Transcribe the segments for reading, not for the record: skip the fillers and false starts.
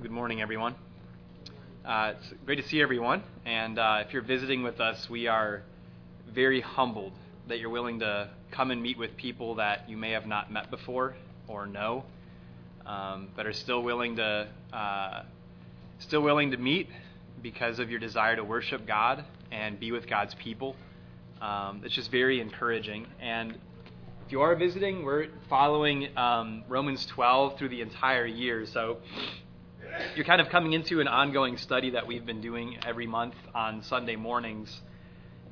Good morning, everyone. It's great to see everyone, and if you're visiting with us, we are very humbled that you're willing to come and meet with people that you may have not met before or know, but are still willing to meet because of your desire to worship God and be with God's people. It's just very encouraging. And if you are visiting, we're following Romans 12 through the entire year, so you're kind of coming into an ongoing study that we've been doing every month on Sunday mornings.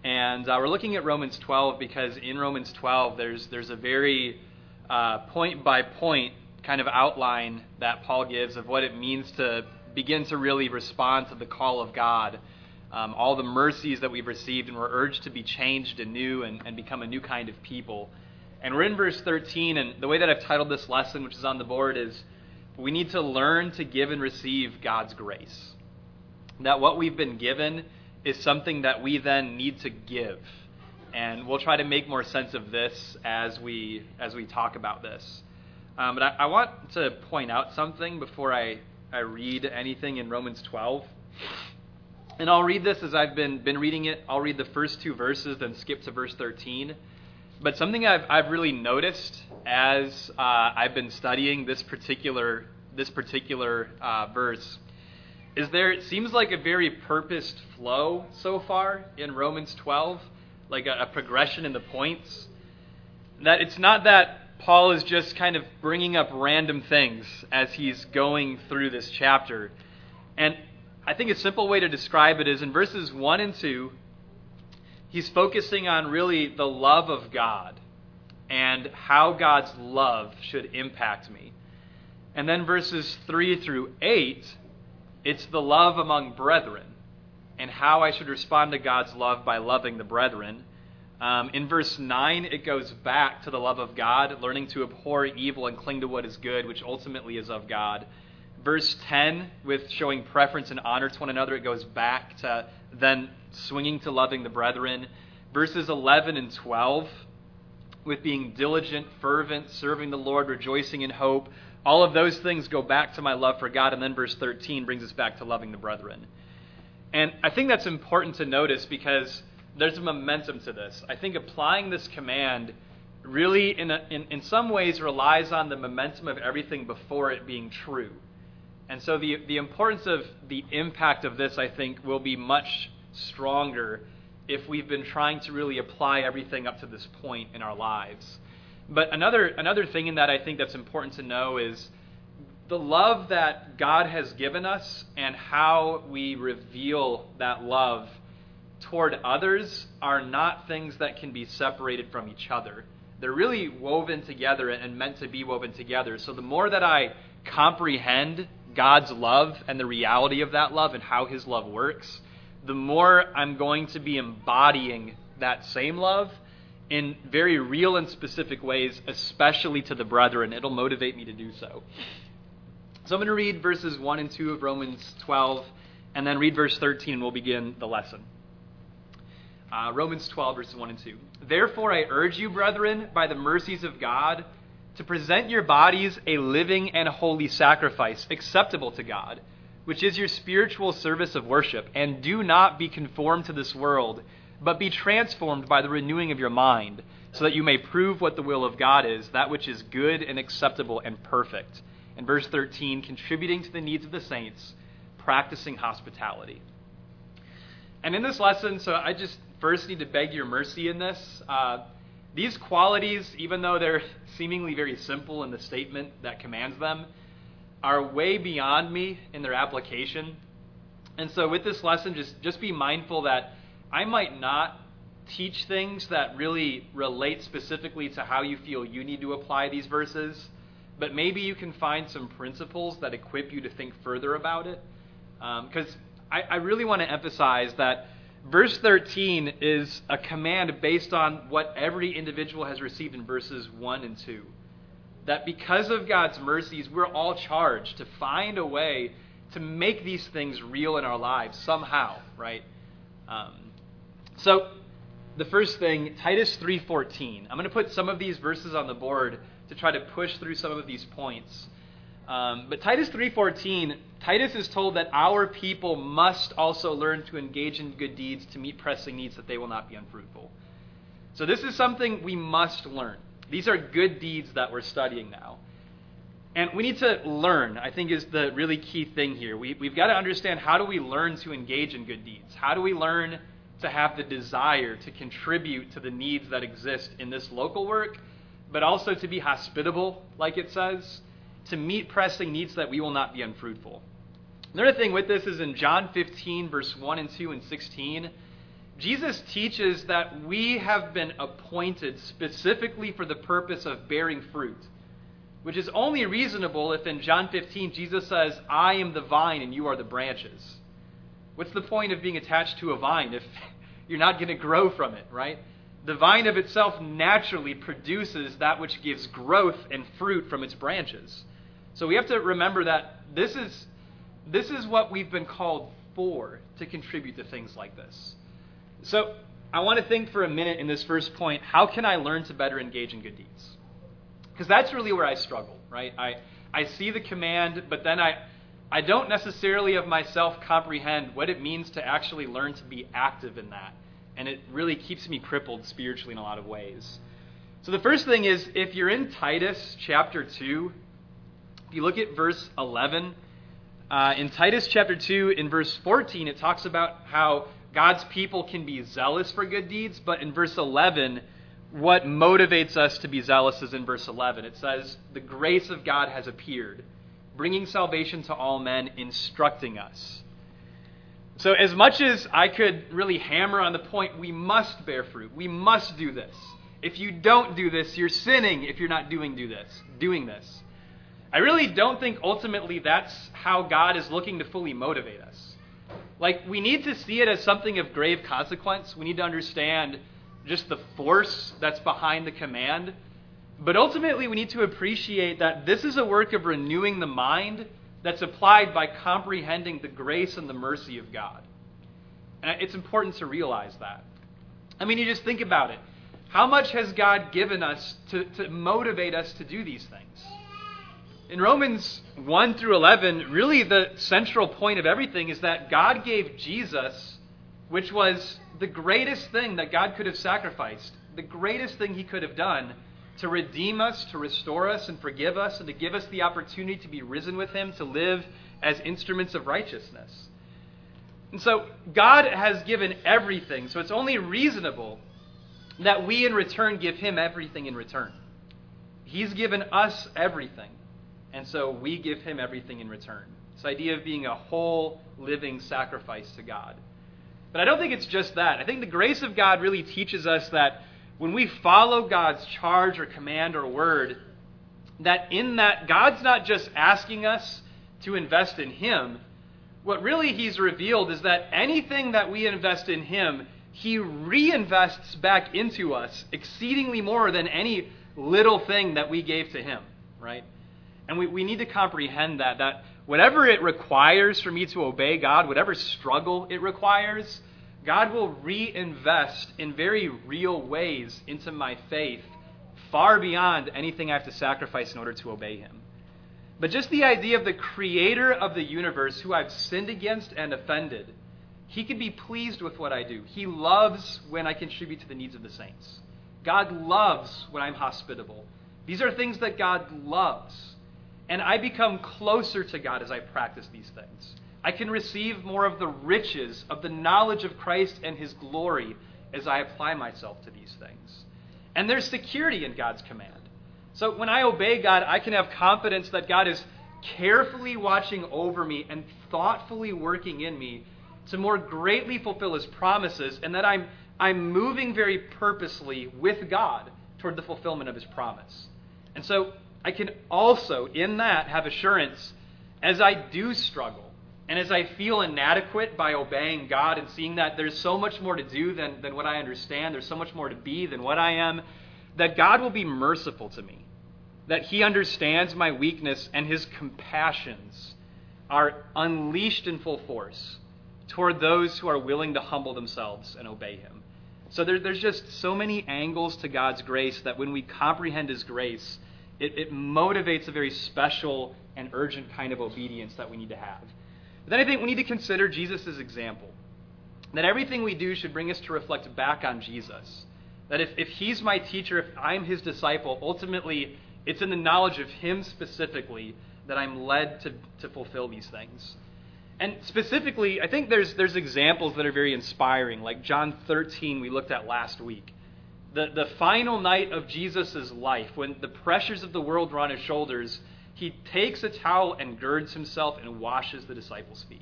And we're looking at Romans 12 because in Romans 12 there's a very point-by-point kind of outline that Paul gives of what it means to begin to really respond to the call of God. All the mercies that we've received, and we're urged to be changed anew and become a new kind of people. And we're in verse 13, and the way that I've titled this lesson, which is on the board, is we need to learn to give and receive God's grace. That what we've been given is something that we then need to give. And we'll try to make more sense of this as we talk about this. But I want to point out something before I read anything in Romans 12. And I'll read this as I've been reading it. I'll read the first two verses, then skip to verse 13. But something I've really noticed as I've been studying this particular verse is it seems like a very purposed flow so far in Romans 12, like a progression in the points. That it's not that Paul is just kind of bringing up random things as he's going through this chapter. And I think a simple way to describe it is in verses 1 and 2, he's focusing on really the love of God and how God's love should impact me. And then verses 3 through 8, it's the love among brethren and how I should respond to God's love by loving the brethren. In verse 9, it goes back to the love of God, learning to abhor evil and cling to what is good, which ultimately is of God. Verse 10, with showing preference and honor to one another, it goes back to then swinging to loving the brethren. Verses 11 and 12, with being diligent, fervent, serving the Lord, rejoicing in hope. All of those things go back to my love for God. And then verse 13 brings us back to loving the brethren. And I think that's important to notice because there's a momentum to this. I think applying this command really in some ways relies on the momentum of everything before it being true. And so the importance of the impact of this, I think, will be much stronger if we've been trying to really apply everything up to this point in our lives. But another thing in that I think that's important to know is the love that God has given us and how we reveal that love toward others are not things that can be separated from each other. They're really woven together and meant to be woven together. So the more that I comprehend God's love and the reality of that love and how his love works, the more I'm going to be embodying that same love in very real and specific ways, especially to the brethren. It'll motivate me to do so. So I'm going to read verses 1 and 2 of Romans 12, and then read verse 13, and we'll begin the lesson. Romans 12, verses 1 and 2. Therefore I urge you, brethren, by the mercies of God, to present your bodies a living and holy sacrifice, acceptable to God, which is your spiritual service of worship. And do not be conformed to this world, but be transformed by the renewing of your mind, so that you may prove what the will of God is, that which is good and acceptable and perfect. And verse 13, contributing to the needs of the saints, practicing hospitality. And in this lesson, so I just first need to beg your mercy in this. These qualities, even though they're seemingly very simple in the statement that commands them, are way beyond me in their application. And so with this lesson, just be mindful that I might not teach things that really relate specifically to how you feel you need to apply these verses, but maybe you can find some principles that equip you to think further about it. Because I really want to emphasize that verse 13 is a command based on what every individual has received in verses 1 and 2. That because of God's mercies, we're all charged to find a way to make these things real in our lives somehow, right? So the first thing, Titus 3:14. I'm going to put some of these verses on the board to try to push through some of these points. But Titus 3:14 Titus is told that our people must also learn to engage in good deeds to meet pressing needs, that they will not be unfruitful. So this is something we must learn. These are good deeds that we're studying now. And we need to learn, I think, is the really key thing here. We've got to understand, how do we learn to engage in good deeds? How do we learn to have the desire to contribute to the needs that exist in this local work, but also to be hospitable, like it says, to meet pressing needs that we will not be unfruitful. Another thing with this is in John 15, verse 1 and 2 and 16, Jesus teaches that we have been appointed specifically for the purpose of bearing fruit, which is only reasonable if in John 15 Jesus says, I am the vine and you are the branches. What's the point of being attached to a vine if you're not going to grow from it, right? The vine of itself naturally produces that which gives growth and fruit from its branches. So we have to remember that this is what we've been called for, to contribute to things like this. So I want to think for a minute in this first point, how can I learn to better engage in good deeds? Because that's really where I struggle, right? I see the command, but then I don't necessarily of myself comprehend what it means to actually learn to be active in that. And it really keeps me crippled spiritually in a lot of ways. So the first thing is, if you're in Titus chapter 2, if you look at verse 11, in Titus chapter 2, in verse 14, it talks about how God's people can be zealous for good deeds, but in verse 11, what motivates us to be zealous is in verse 11. It says, the grace of God has appeared, bringing salvation to all men, instructing us. So as much as I could really hammer on the point, we must bear fruit. We must do this. If you don't do this, you're sinning if you're not doing this. I really don't think ultimately that's how God is looking to fully motivate us. Like, we need to see it as something of grave consequence. We need to understand just the force that's behind the command. But ultimately, we need to appreciate that this is a work of renewing the mind that's applied by comprehending the grace and the mercy of God. And it's important to realize that. I mean, you just think about it. How much has God given us to motivate us to do these things? In Romans 1 through 11, really the central point of everything is that God gave Jesus, which was the greatest thing that God could have sacrificed, the greatest thing he could have done, to redeem us, to restore us, and forgive us, and to give us the opportunity to be risen with him, to live as instruments of righteousness. And so God has given everything, so it's only reasonable that we in return give him everything in return. He's given us everything, and so we give him everything in return. This idea of being a whole living sacrifice to God. But I don't think it's just that. I think the grace of God really teaches us that when we follow God's charge or command or word, that in that, God's not just asking us to invest in him. What really he's revealed is that anything that we invest in him, he reinvests back into us exceedingly more than any little thing that we gave to him, right? And we need to comprehend that whatever it requires for me to obey God, whatever struggle it requires, God will reinvest in very real ways into my faith, far beyond anything I have to sacrifice in order to obey him. But just the idea of the creator of the universe, who I've sinned against and offended, he can be pleased with what I do. He loves when I contribute to the needs of the saints. God loves when I'm hospitable. These are things that God loves. And I become closer to God as I practice these things. I can receive more of the riches of the knowledge of Christ and his glory as I apply myself to these things. And there's security in God's command. So when I obey God, I can have confidence that God is carefully watching over me and thoughtfully working in me to more greatly fulfill his promises, and that I'm moving very purposely with God toward the fulfillment of his promise. And so I can also, in that, have assurance as I do struggle, and as I feel inadequate by obeying God and seeing that there's so much more to do than what I understand, there's so much more to be than what I am, that God will be merciful to me, that he understands my weakness, and his compassions are unleashed in full force toward those who are willing to humble themselves and obey him. So there's just so many angles to God's grace that when we comprehend his grace, it motivates a very special and urgent kind of obedience that we need to have. But then I think we need to consider Jesus' example, that everything we do should bring us to reflect back on Jesus. That if he's my teacher, if I'm his disciple, ultimately it's in the knowledge of him specifically that I'm led to fulfill these things. And specifically, I think there's examples that are very inspiring, like John 13 we looked at last week. The final night of Jesus' life, when the pressures of the world were on his shoulders, he takes a towel and girds himself and washes the disciples' feet.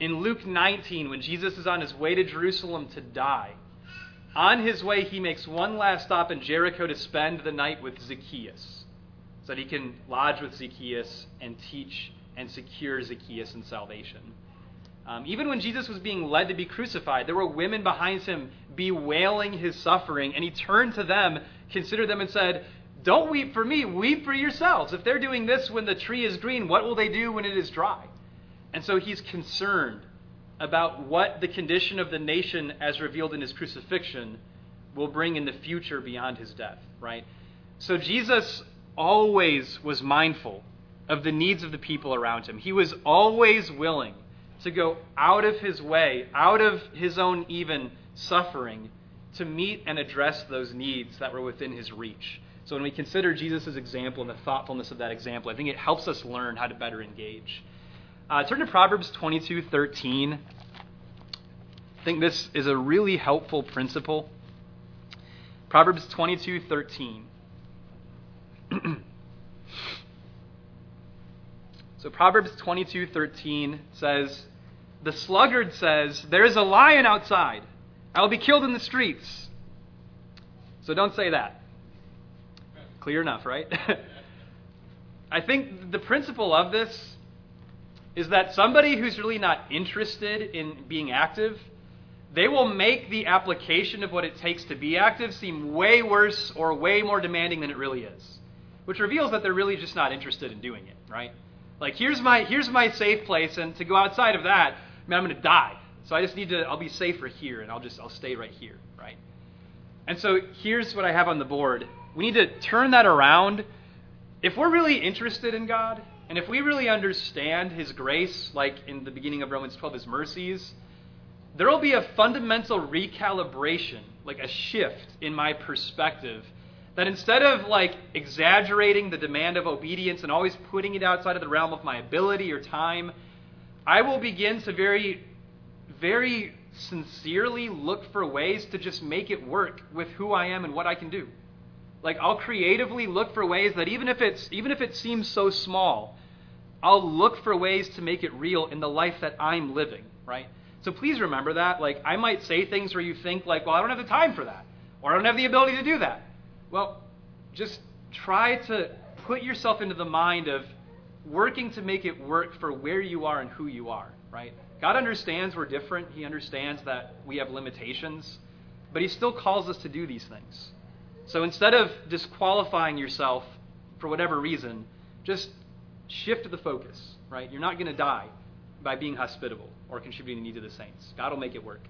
In Luke 19, when Jesus is on his way to Jerusalem to die, on his way he makes one last stop in Jericho to spend the night with Zacchaeus, so that he can lodge with Zacchaeus and teach and secure Zacchaeus in salvation. Even when Jesus was being led to be crucified, there were women behind him bewailing his suffering, and he turned to them, considered them, and said, "Don't weep for me, weep for yourselves. If they're doing this when the tree is green, what will they do when it is dry?" And so he's concerned about what the condition of the nation as revealed in his crucifixion will bring in the future beyond his death, right? So Jesus always was mindful of the needs of the people around him. He was always willing to go out of his way, out of his own even suffering, to meet and address those needs that were within his reach. So when we consider Jesus' example and the thoughtfulness of that example, I think it helps us learn how to better engage. Turn to Proverbs 22:13. I think this is a really helpful principle. Proverbs 22:13. So Proverbs 22:13 says, "The sluggard says, 'There is a lion outside. I will be killed in the streets.'" So don't say that. Clear enough, right? I think the principle of this is that somebody who's really not interested in being active, they will make the application of what it takes to be active seem way worse or way more demanding than it really is, which reveals that they're really just not interested in doing it, right? Like, here's my safe place, and to go outside of that, man, I'm going to die. So I just need to, I'll be safer here, and I'll stay right here, right? And so here's what I have on the board. We need to turn that around. If we're really interested in God, and if we really understand his grace, like in the beginning of Romans 12, his mercies, there will be a fundamental recalibration, like a shift in my perspective, that instead of like exaggerating the demand of obedience and always putting it outside of the realm of my ability or time, I will begin to very, very sincerely look for ways to just make it work with who I am and what I can do. Like, I'll creatively look for ways that even if it seems so small, I'll look for ways to make it real in the life that I'm living, right? So please remember that. Like, I might say things where you think like, well, I don't have the time for that, or I don't have the ability to do that. Well, just try to put yourself into the mind of working to make it work for where you are and who you are, right? God understands we're different. He understands that we have limitations, but he still calls us to do these things. So instead of disqualifying yourself for whatever reason, just shift the focus, right? You're not going to die by being hospitable or contributing need to the saints. God will make it work.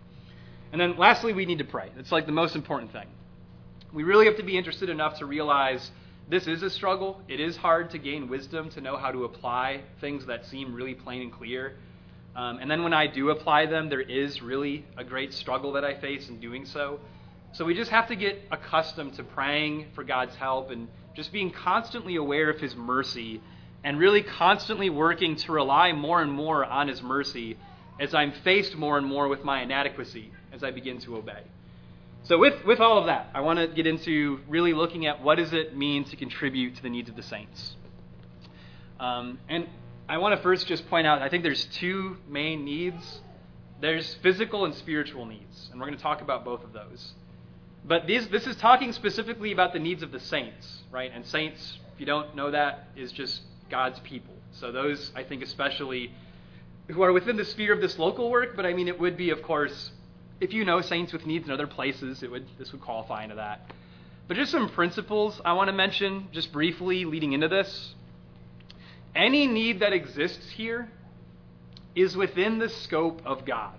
And then lastly, we need to pray. It's like the most important thing. We really have to be interested enough to realize this is a struggle. It is hard to gain wisdom, to know how to apply things that seem really plain and clear. And then when I do apply them, there is really a great struggle that I face in doing so. So we just have to get accustomed to praying for God's help and just being constantly aware of his mercy and really constantly working to rely more and more on his mercy as I'm faced more and more with my inadequacy as I begin to obey. So with all of that, I want to get into really looking at what does it mean to contribute to the needs of the saints. And I want to first just point out, I think there's two main needs. There's physical and spiritual needs, and we're going to talk about both of those. But this is talking specifically about the needs of the saints, right? And saints, if you don't know that, is just God's people. So those, I think, especially who are within the sphere of this local work, but I mean, it would be, of course, if you know saints with needs in other places, this would qualify into that. But just some principles I want to mention just briefly leading into this. Any need that exists here is within the scope of God.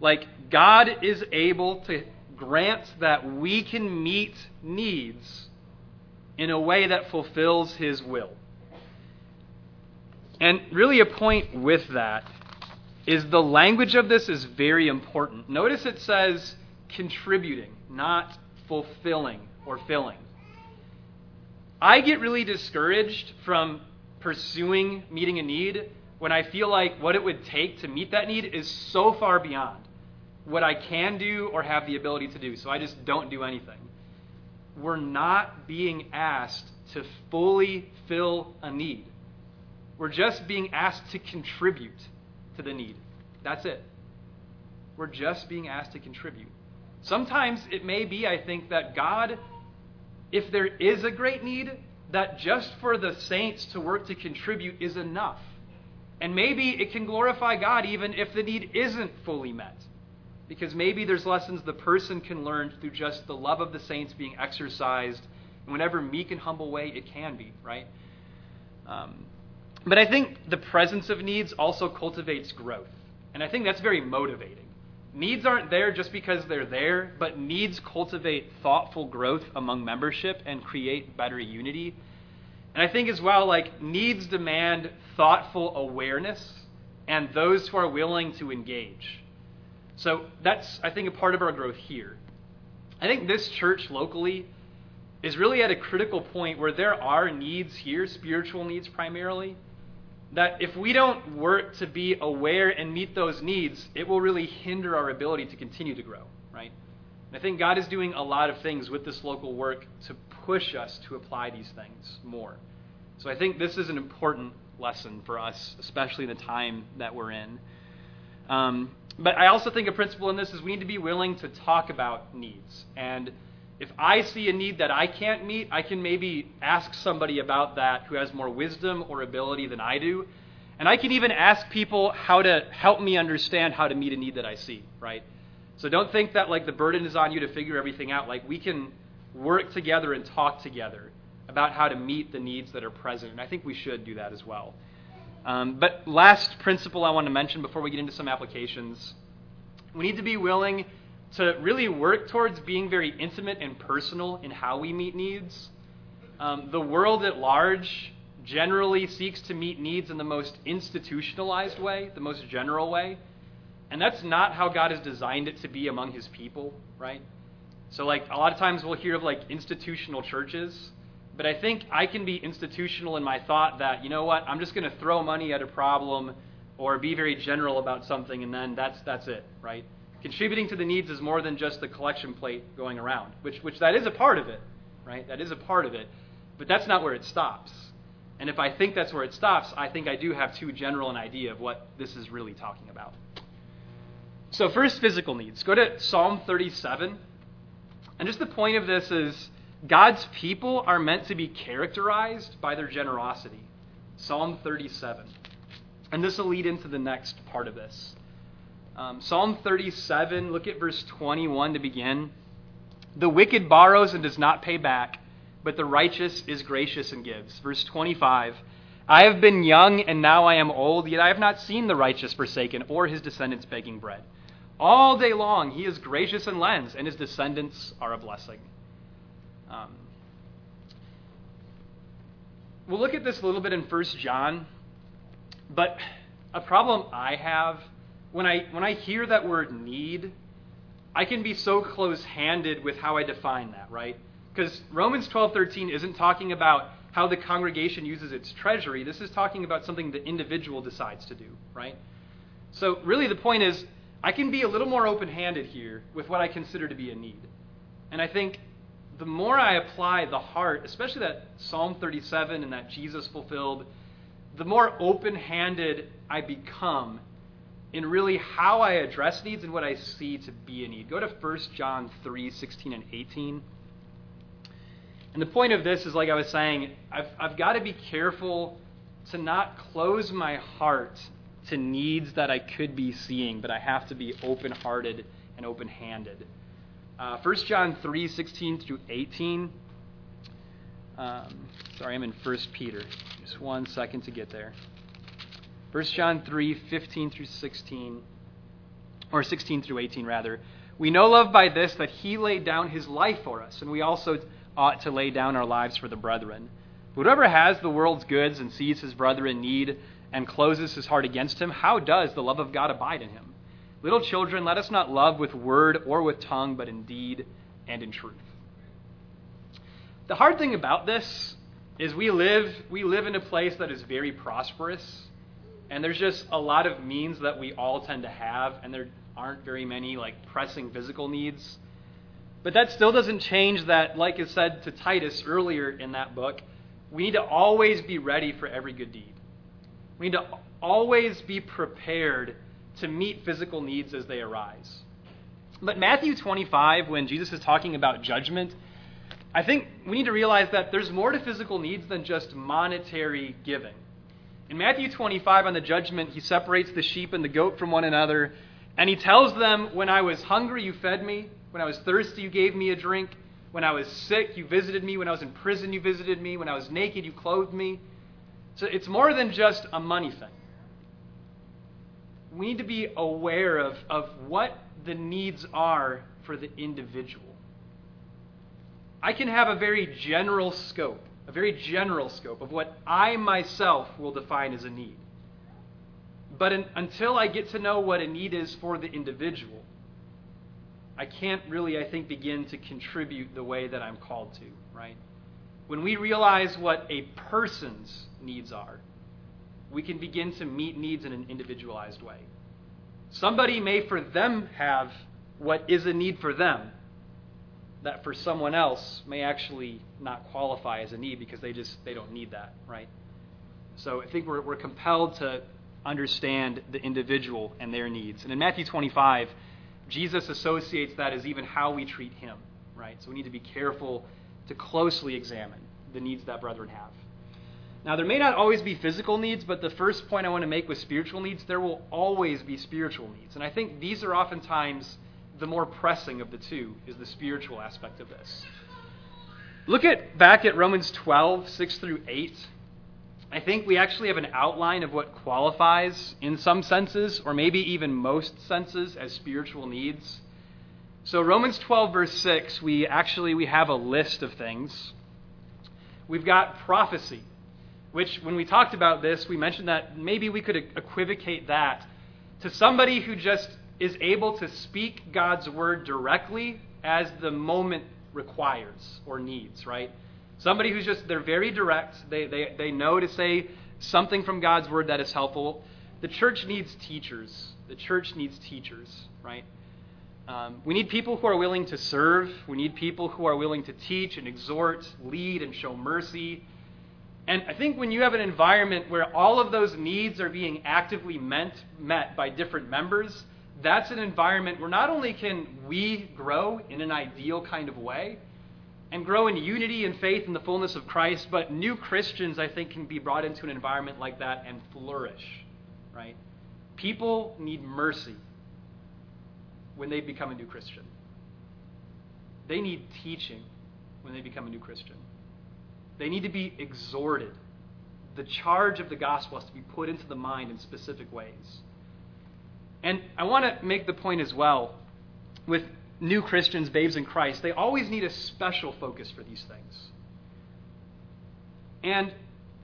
Like, God is able to grant that we can meet needs in a way that fulfills his will. And really a point with that is the language of this is very important. Notice it says contributing, not fulfilling or filling. I get really discouraged from pursuing meeting a need when I feel like what it would take to meet that need is so far beyond what I can do or have the ability to do, so I just don't do anything. We're not being asked to fully fill a need. We're just being asked to contribute to the need. That's it. We're just being asked to contribute. Sometimes it may be, I think, that God, if there is a great need, that just for the saints to work to contribute is enough. And maybe it can glorify God even if the need isn't fully met. Because maybe there's lessons the person can learn through just the love of the saints being exercised in whatever meek and humble way it can be, right? But I think the presence of needs also cultivates growth. And I think that's very motivating. Needs aren't there just because they're there, but needs cultivate thoughtful growth among membership and create better unity. And I think as well, like, needs demand thoughtful awareness and those who are willing to engage. So that's, I think, a part of our growth here. I think this church locally is really at a critical point where there are needs here, spiritual needs primarily, that if we don't work to be aware and meet those needs, it will really hinder our ability to continue to grow, right? And I think God is doing a lot of things with this local work to push us to apply these things more. So I think this is an important lesson for us, especially in the time that we're in. But I also think a principle in this is we need to be willing to talk about needs. And if I see a need that I can't meet, I can maybe ask somebody about that who has more wisdom or ability than I do. And I can even ask people how to help me understand how to meet a need that I see, right? So don't think that like the burden is on you to figure everything out. Like we can work together and talk together about how to meet the needs that are present. And I think we should do that as well. But last principle I want to mention before we get into some applications, we need to be willing to really work towards being very intimate and personal in how we meet needs. The world at large generally seeks to meet needs in the most institutionalized way, the most general way, and that's not how God has designed it to be among his people, right? So like a lot of times we'll hear of like institutional churches, but I think I can be institutional in my thought that, you know what, I'm just going to throw money at a problem or be very general about something, and then that's it, right? Contributing to the needs is more than just the collection plate going around, which that is a part of it, right? That is a part of it, but that's not where it stops. And if I think that's where it stops, I think I do have too general an idea of what this is really talking about. So first, physical needs. Go to Psalm 37. And just the point of this is, God's people are meant to be characterized by their generosity. Psalm 37. And this will lead into the next part of this. Psalm 37, look at verse 21 to begin. The wicked borrows and does not pay back, but the righteous is gracious and gives. Verse 25, I have been young and now I am old, yet I have not seen the righteous forsaken or his descendants begging bread. All day long he is gracious and lends, and his descendants are a blessing. We'll look at this a little bit in 1 John, but a problem I have, when I hear that word need, I can be so close-handed with how I define that, right? Because Romans 12:13 isn't talking about how the congregation uses its treasury. This is talking about something the individual decides to do, right? So really the point is, I can be a little more open-handed here with what I consider to be a need. And I think the more I apply the heart, especially that Psalm 37 and that Jesus fulfilled, the more open-handed I become in really how I address needs and what I see to be a need. Go to 1 John 3:16 and 18. And the point of this is, like I was saying, I've got to be careful to not close my heart to needs that I could be seeing, but I have to be open-hearted and open-handed. 1 John 3:16 through 18. Sorry, I'm in 1 Peter. Just 1 second to get there. 1 John 3:15 through 16, or 16 through 18 rather. We know love by this, that he laid down his life for us, and we also ought to lay down our lives for the brethren. But whoever has the world's goods and sees his brother in need and closes his heart against him, how does the love of God abide in him? Little children, let us not love with word or with tongue, but in deed and in truth. The hard thing about this is we live in a place that is very prosperous, and there's just a lot of means that we all tend to have, and there aren't very many pressing physical needs. But that still doesn't change that, like is said to Titus earlier in that book, we need to always be ready for every good deed. We need to always be prepared to meet physical needs as they arise. But Matthew 25, when Jesus is talking about judgment, I think we need to realize that there's more to physical needs than just monetary giving. In Matthew 25, on the judgment, he separates the sheep and the goat from one another, and he tells them, when I was hungry, you fed me. When I was thirsty, you gave me a drink. When I was sick, you visited me. When I was in prison, you visited me. When I was naked, you clothed me. So it's more than just a money thing. We need to be aware of what the needs are for the individual. I can have a very general scope of what I myself will define as a need. But until I get to know what a need is for the individual, I can't really, I think, begin to contribute the way that I'm called to, right? When we realize what a person's needs are, we can begin to meet needs in an individualized way. Somebody may for them have what is a need for them that for someone else may actually not qualify as a need because they don't need that, right? So I think we're compelled to understand the individual and their needs. And in Matthew 25, Jesus associates that as even how we treat him, right? So we need to be careful to closely examine the needs that brethren have. Now, there may not always be physical needs, but the first point I want to make with spiritual needs, there will always be spiritual needs. And I think these are oftentimes the more pressing of the two, is the spiritual aspect of this. Look back at Romans 12, 6 through 8. I think we actually have an outline of what qualifies in some senses, or maybe even most senses, as spiritual needs. So Romans 12, verse 6, we have a list of things. We've got prophecy, which when we talked about this, we mentioned that maybe we could equivocate that to somebody who just is able to speak God's word directly as the moment requires or needs, right? Somebody who's just, they're very direct. They know to say something from God's word that is helpful. The church needs teachers. Right? We need people who are willing to serve. We need people who are willing to teach and exhort, lead, and show mercy. And I think when you have an environment where all of those needs are being actively met by different members, that's an environment where not only can we grow in an ideal kind of way, and grow in unity and faith in the fullness of Christ, but new Christians, I think, can be brought into an environment like that and flourish, right? People need mercy when they become a new Christian. They need teaching when they become a new Christian. They need to be exhorted. The charge of the gospel has to be put into the mind in specific ways. And I want to make the point as well, with new Christians, babes in Christ, they always need a special focus for these things. And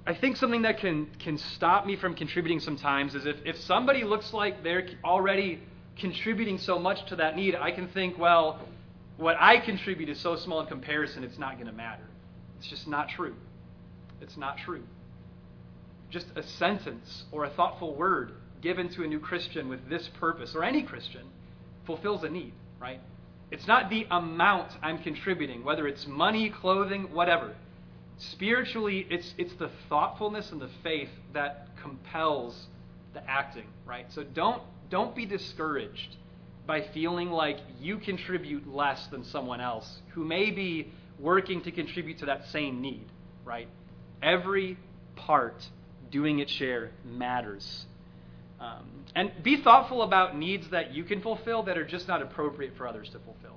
I think something that can stop me from contributing sometimes is if somebody looks like they're already contributing so much to that need, I can think, well, what I contribute is so small in comparison, it's not going to matter. It's just not true. Just a sentence or a thoughtful word given to a new Christian with this purpose, or any Christian, fulfills a need, right? It's not the amount I'm contributing, whether it's money, clothing, whatever. Spiritually, it's the thoughtfulness and the faith that compels the acting, right? So don't be discouraged by feeling like you contribute less than someone else who may be working to contribute to that same need, right? Every part doing its share matters. And be thoughtful about needs that you can fulfill that are just not appropriate for others to fulfill.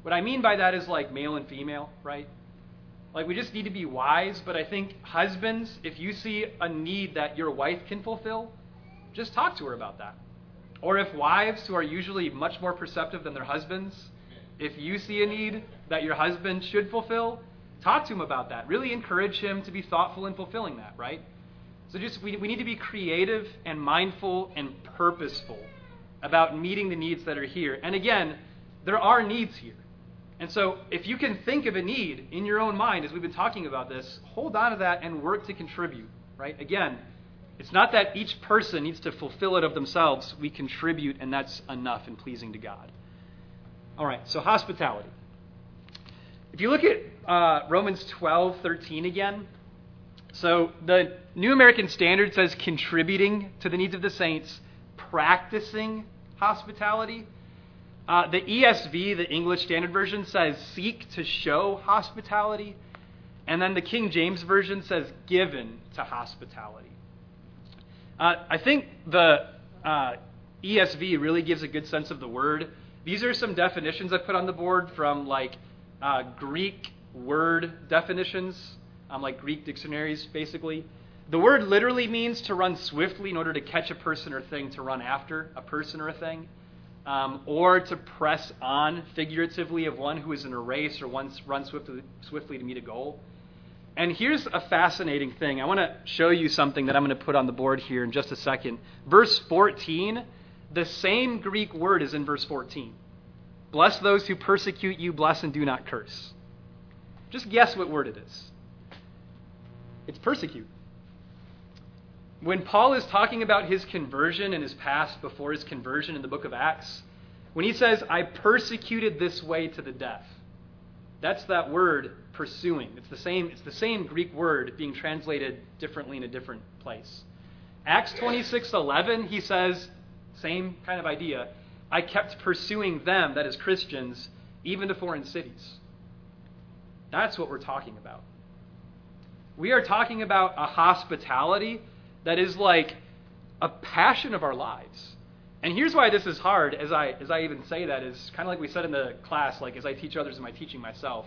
What I mean by that is male and female, right? We just need to be wise, but I think husbands, if you see a need that your wife can fulfill, just talk to her about that. Or if wives, who are usually much more perceptive than their husbands, if you see a need that your husband should fulfill, talk to him about that. Really encourage him to be thoughtful in fulfilling that, right? So just we need to be creative and mindful and purposeful about meeting the needs that are here. And again, there are needs here. And so if you can think of a need in your own mind, as we've been talking about this, hold on to that and work to contribute, right? Again, it's not that each person needs to fulfill it of themselves. We contribute, and that's enough and pleasing to God. All right, so hospitality. If you look at Romans 12:13 again, so the New American Standard says contributing to the needs of the saints, practicing hospitality. The ESV, the English Standard Version, says seek to show hospitality. And then the King James Version says given to hospitality. I think the ESV really gives a good sense of the word. These are some definitions I put on the board from Greek word definitions, like Greek dictionaries, basically. The word literally means to run swiftly in order to catch a person or thing, to run after a person or a thing. Or to press on figuratively of one who is in a race or one run swiftly to meet a goal. And here's a fascinating thing. I want to show you something that I'm going to put on the board here in just a second. Verse 14, the same Greek word is in verse 14. Bless those who persecute you, bless and do not curse. Just guess what word it is. It's persecute. When Paul is talking about his conversion and his past before his conversion in the book of Acts, when he says, I persecuted this way to the death, that's that word pursuing. It's the same Greek word being translated differently in a different place. Acts 26:11, he says, same kind of idea, I kept pursuing them, that is Christians, even to foreign cities. That's what we're talking about. We are talking about a hospitality that is like a passion of our lives. And here's why this is hard, as I even say that, is kind of like we said in the class, like as I teach others, am I teaching myself?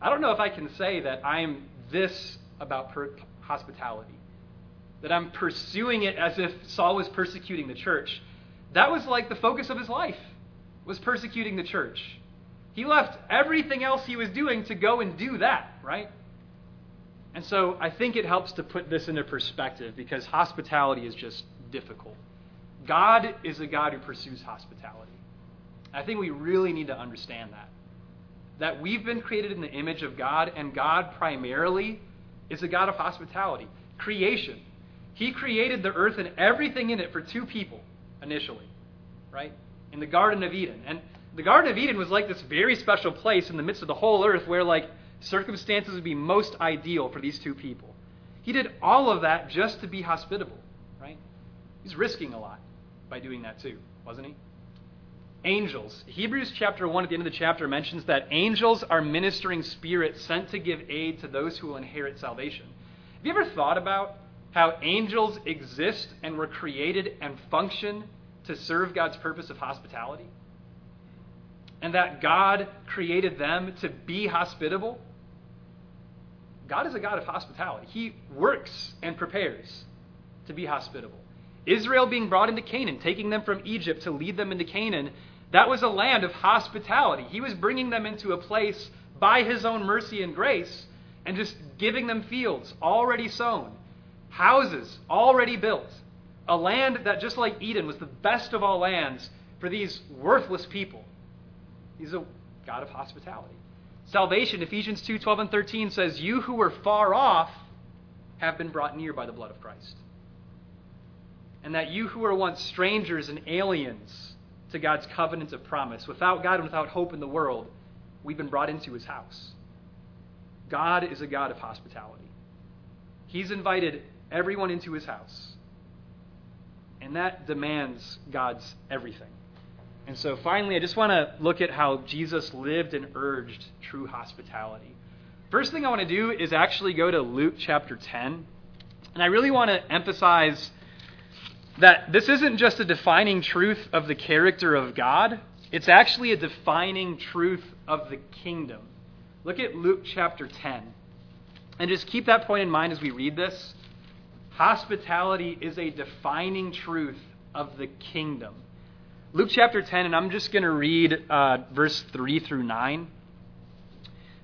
I don't know if I can say that I'm this about hospitality, that I'm pursuing it as if Saul was persecuting the church. That was like the focus of his life, was persecuting the church. He left everything else he was doing to go and do that, right? And so I think it helps to put this into perspective because hospitality is just difficult. God is a God who pursues hospitality. I think we really need to understand that. That we've been created in the image of God, and God primarily is a God of hospitality. Creation. He created the earth and everything in it for two people initially, right? In the Garden of Eden. And the Garden of Eden was like this very special place in the midst of the whole earth where circumstances would be most ideal for these two people. He did all of that just to be hospitable, right? He's risking a lot by doing that too, wasn't he? Angels. Hebrews chapter 1 at the end of the chapter mentions that angels are ministering spirits sent to give aid to those who will inherit salvation. Have you ever thought about how angels exist and were created and function to serve God's purpose of hospitality? And that God created them to be hospitable? God is a God of hospitality. He works and prepares to be hospitable. Israel being brought into Canaan, taking them from Egypt to lead them into Canaan, that was a land of hospitality. He was bringing them into a place by his own mercy and grace and just giving them fields already sown, houses already built, a land that, just like Eden, was the best of all lands for these worthless people. He's a God of hospitality. Salvation, Ephesians 2:12 and 13 says, you who were far off have been brought near by the blood of Christ. And that you who were once strangers and aliens to God's covenant of promise, without God and without hope in the world, we've been brought into his house. God is a God of hospitality. He's invited everyone into his house. And that demands God's everything. And so finally, I just want to look at how Jesus lived and urged true hospitality. First thing I want to do is actually go to Luke chapter 10. And I really want to emphasize that this isn't just a defining truth of the character of God. It's actually a defining truth of the kingdom. Look at Luke chapter 10. And just keep that point in mind as we read this. Hospitality is a defining truth of the kingdom. Luke chapter 10, and I'm just going to read verse 3 through 9.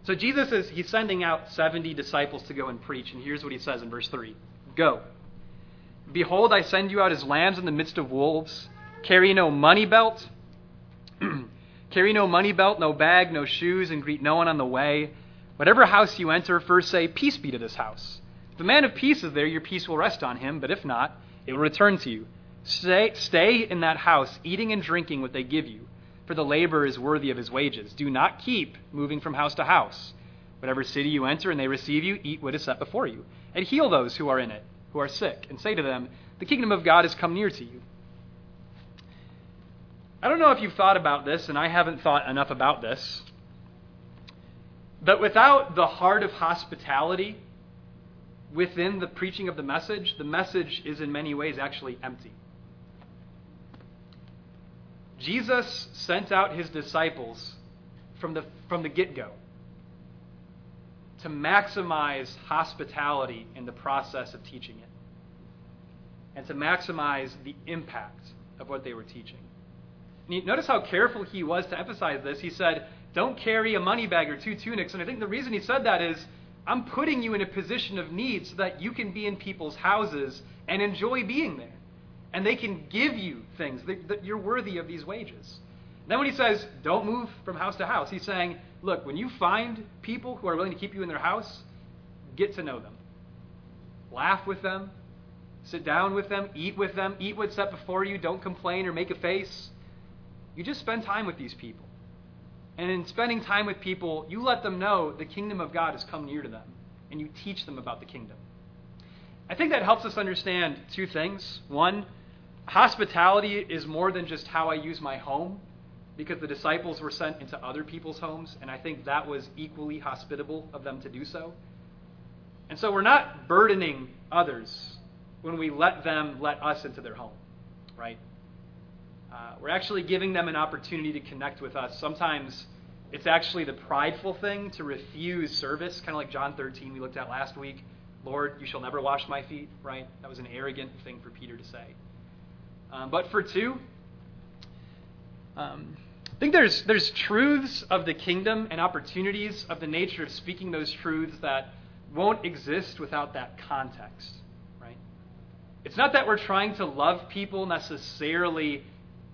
So Jesus he's sending out 70 disciples to go and preach, and here's what he says in verse 3. Go, Behold, I send you out as lambs in the midst of wolves. Carry no money belt. Carry no money belt, no bag, no shoes, and greet no one on the way. Whatever house you enter, first say, peace be to this house. If the man of peace is there, your peace will rest on him, but if not, it will return to you. Stay in that house, eating and drinking what they give you, for the laborer is worthy of his wages. Do not keep moving from house to house. Whatever city you enter and they receive you, eat what is set before you, and heal those who are in it, who are sick, and say to them, the kingdom of God has come near to you. I don't know if you've thought about this, and I haven't thought enough about this, but without the heart of hospitality within the preaching of the message is in many ways actually empty. Jesus sent out his disciples from the get-go to maximize hospitality in the process of teaching it and to maximize the impact of what they were teaching. And notice how careful he was to emphasize this. He said, don't carry a money bag or two tunics. And I think the reason he said that is, I'm putting you in a position of need so that you can be in people's houses and enjoy being there. And they can give you things that you're worthy of these wages. And then when he says, don't move from house to house, he's saying, look, when you find people who are willing to keep you in their house, get to know them. Laugh with them. Sit down with them. Eat with them. Eat what's set before you. Don't complain or make a face. You just spend time with these people. And in spending time with people, you let them know the kingdom of God has come near to them, and you teach them about the kingdom. I think that helps us understand two things. One, hospitality is more than just how I use my home, because the disciples were sent into other people's homes, and I think that was equally hospitable of them to do so. And so we're not burdening others when we let them let us into their home, right? We're actually giving them an opportunity to connect with us. Sometimes it's actually the prideful thing to refuse service, kind of like John 13 we looked at last week. Lord, you shall never wash my feet, right? That was an arrogant thing for Peter to say. But for two, I think there's truths of the kingdom and opportunities of the nature of speaking those truths that won't exist without that context, right? It's not that we're trying to love people necessarily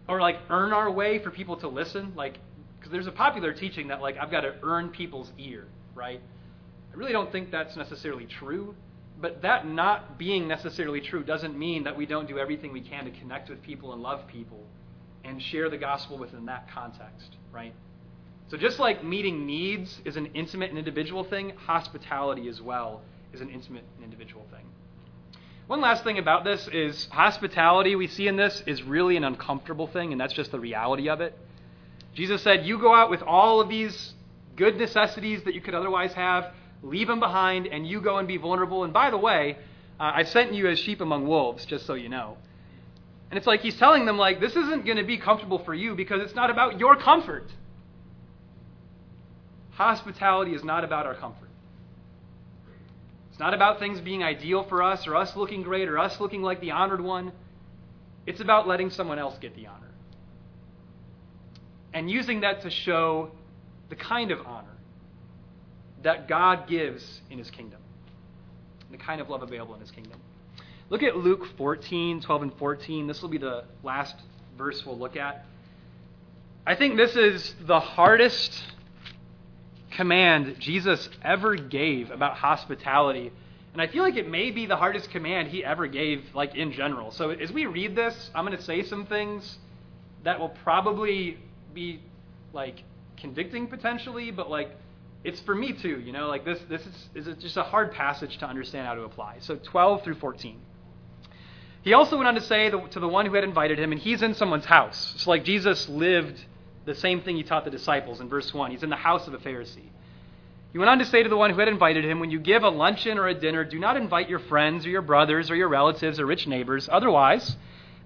or like earn our way for people to listen, like, because there's a popular teaching that like I've got to earn people's ear, right? I really don't think that's necessarily true, but that not being necessarily true doesn't mean that we don't do everything we can to connect with people and love people and share the gospel within that context, right? So just like meeting needs is an intimate and individual thing, hospitality as well is an intimate and individual thing. One last thing about this is hospitality we see in this is really an uncomfortable thing, and that's just the reality of it. Jesus said, you go out with all of these good necessities that you could otherwise have, leave them behind, and you go and be vulnerable. And by the way, I sent you as sheep among wolves, just so you know. And it's like he's telling them, like, this isn't going to be comfortable for you because it's not about your comfort. Hospitality is not about our comfort. It's not about things being ideal for us or us looking great or us looking like the honored one. It's about letting someone else get the honor and using that to show the kind of honor that God gives in his kingdom, the kind of love available in his kingdom. Look at Luke 14, 12 and 14. This will be the last verse we'll look at. I think this is the hardest command Jesus ever gave about hospitality, and I feel like it may be the hardest command he ever gave, like, in general. So as we read this, I'm going to say some things that will probably be like convicting potentially, but like it's for me too, you know, like this is just a hard passage to understand how to apply. So 12 through 14. He also went on to say to the one who had invited him, and he's in someone's house. It's like Jesus lived the same thing he taught the disciples in verse 1. He's in the house of a Pharisee. He went on to say to the one who had invited him, when you give a luncheon or a dinner, do not invite your friends or your brothers or your relatives or rich neighbors. Otherwise,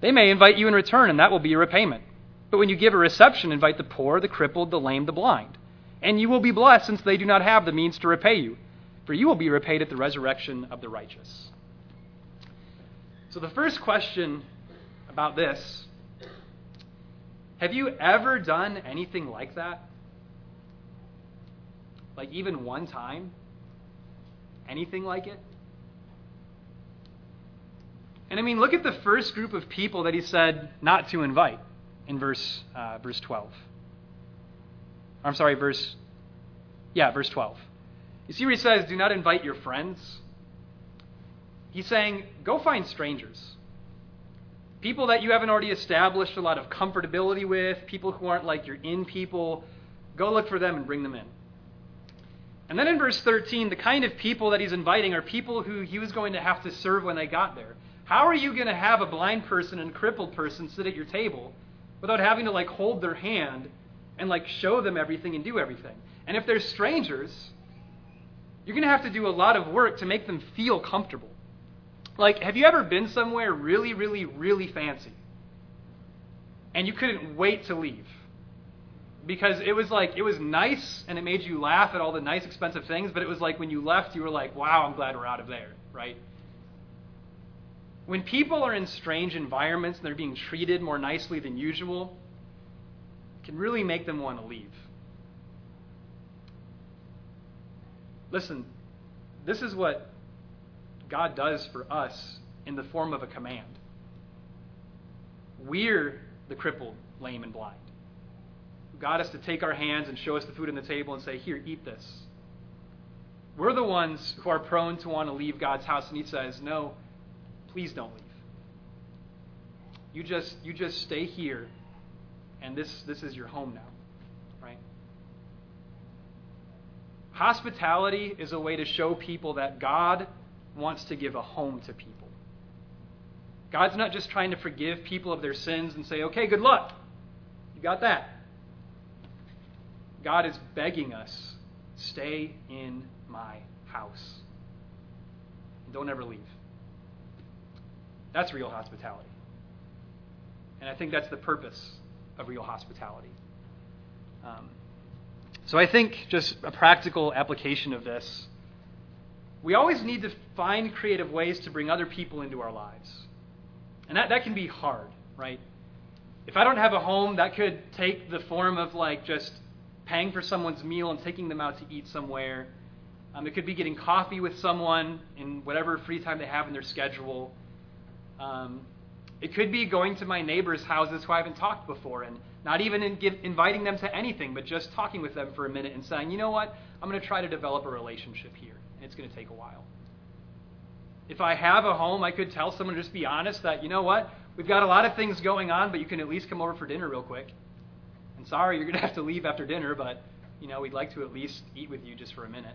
they may invite you in return, and that will be your repayment. But when you give a reception, invite the poor, the crippled, the lame, the blind. And you will be blessed, since they do not have the means to repay you. For you will be repaid at the resurrection of the righteous. So the first question about this: have you ever done anything like that? Like even one time? Anything like it? And I mean, look at the first group of people that he said not to invite in verse 12. You see where he says, do not invite your friends? He's saying, go find strangers. People that you haven't already established a lot of comfortability with, people who aren't like your in people, go look for them and bring them in. And then in verse 13, the kind of people that he's inviting are people who he was going to have to serve when they got there. How are you going to have a blind person and crippled person sit at your table without having to hold their hand and show them everything and do everything? And if they're strangers, you're going to have to do a lot of work to make them feel comfortable. Have you ever been somewhere really, really, really fancy and you couldn't wait to leave because it was nice and it made you laugh at all the nice, expensive things, but it was when you left, you were wow, I'm glad we're out of there, right? When people are in strange environments and they're being treated more nicely than usual, it can really make them want to leave. Listen, this is what God does for us in the form of a command. We're the crippled, lame, and blind. God has to take our hands and show us the food on the table and say, here, eat this. We're the ones who are prone to want to leave God's house, and he says, no, please don't leave. You just stay here, and this is your home now. Right? Hospitality is a way to show people that God wants to give a home to people. God's not just trying to forgive people of their sins and say, okay, good luck. You got that. God is begging us, stay in my house. Don't ever leave. That's real hospitality. And I think that's the purpose of real hospitality. So I think just a practical application of this, we always need to find creative ways to bring other people into our lives. And that can be hard, right? If I don't have a home, that could take the form of just paying for someone's meal and taking them out to eat somewhere. It could be getting coffee with someone in whatever free time they have in their schedule. It could be going to my neighbors' houses who I haven't talked before and not even inviting them to anything, but just talking with them for a minute and saying, you know what, I'm going to try to develop a relationship here. And it's going to take a while. If I have a home, I could tell someone, just be honest, that, you know what, we've got a lot of things going on, but you can at least come over for dinner real quick. And sorry, you're going to have to leave after dinner, but, we'd like to at least eat with you just for a minute.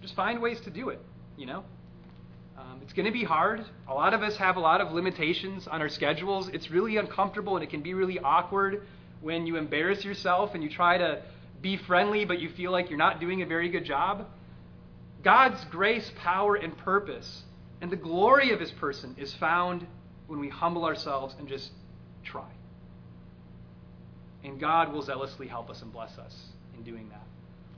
Just find ways to do it, It's going to be hard. A lot of us have a lot of limitations on our schedules. It's really uncomfortable, and it can be really awkward when you embarrass yourself and you try to be friendly, but you feel like you're not doing a very good job. God's grace, power, and purpose, and the glory of his person is found when we humble ourselves and just try. And God will zealously help us and bless us in doing that.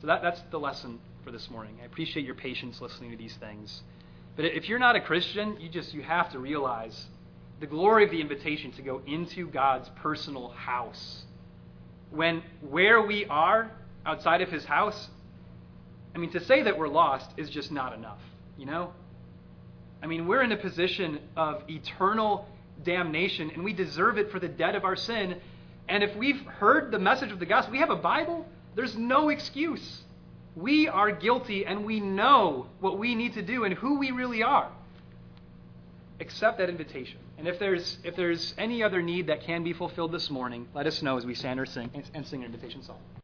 So that's the lesson for this morning. I appreciate your patience listening to these things. But if you're not a Christian, you have to realize the glory of the invitation to go into God's personal house. When where we are outside of his house, to say that we're lost is just not enough, We're in a position of eternal damnation, and we deserve it for the debt of our sin. And if we've heard the message of the gospel, we have a Bible, there's no excuse. We are guilty, and we know what we need to do and who we really are. Accept that invitation. And if there's any other need that can be fulfilled this morning, let us know as we stand and sing an invitation song.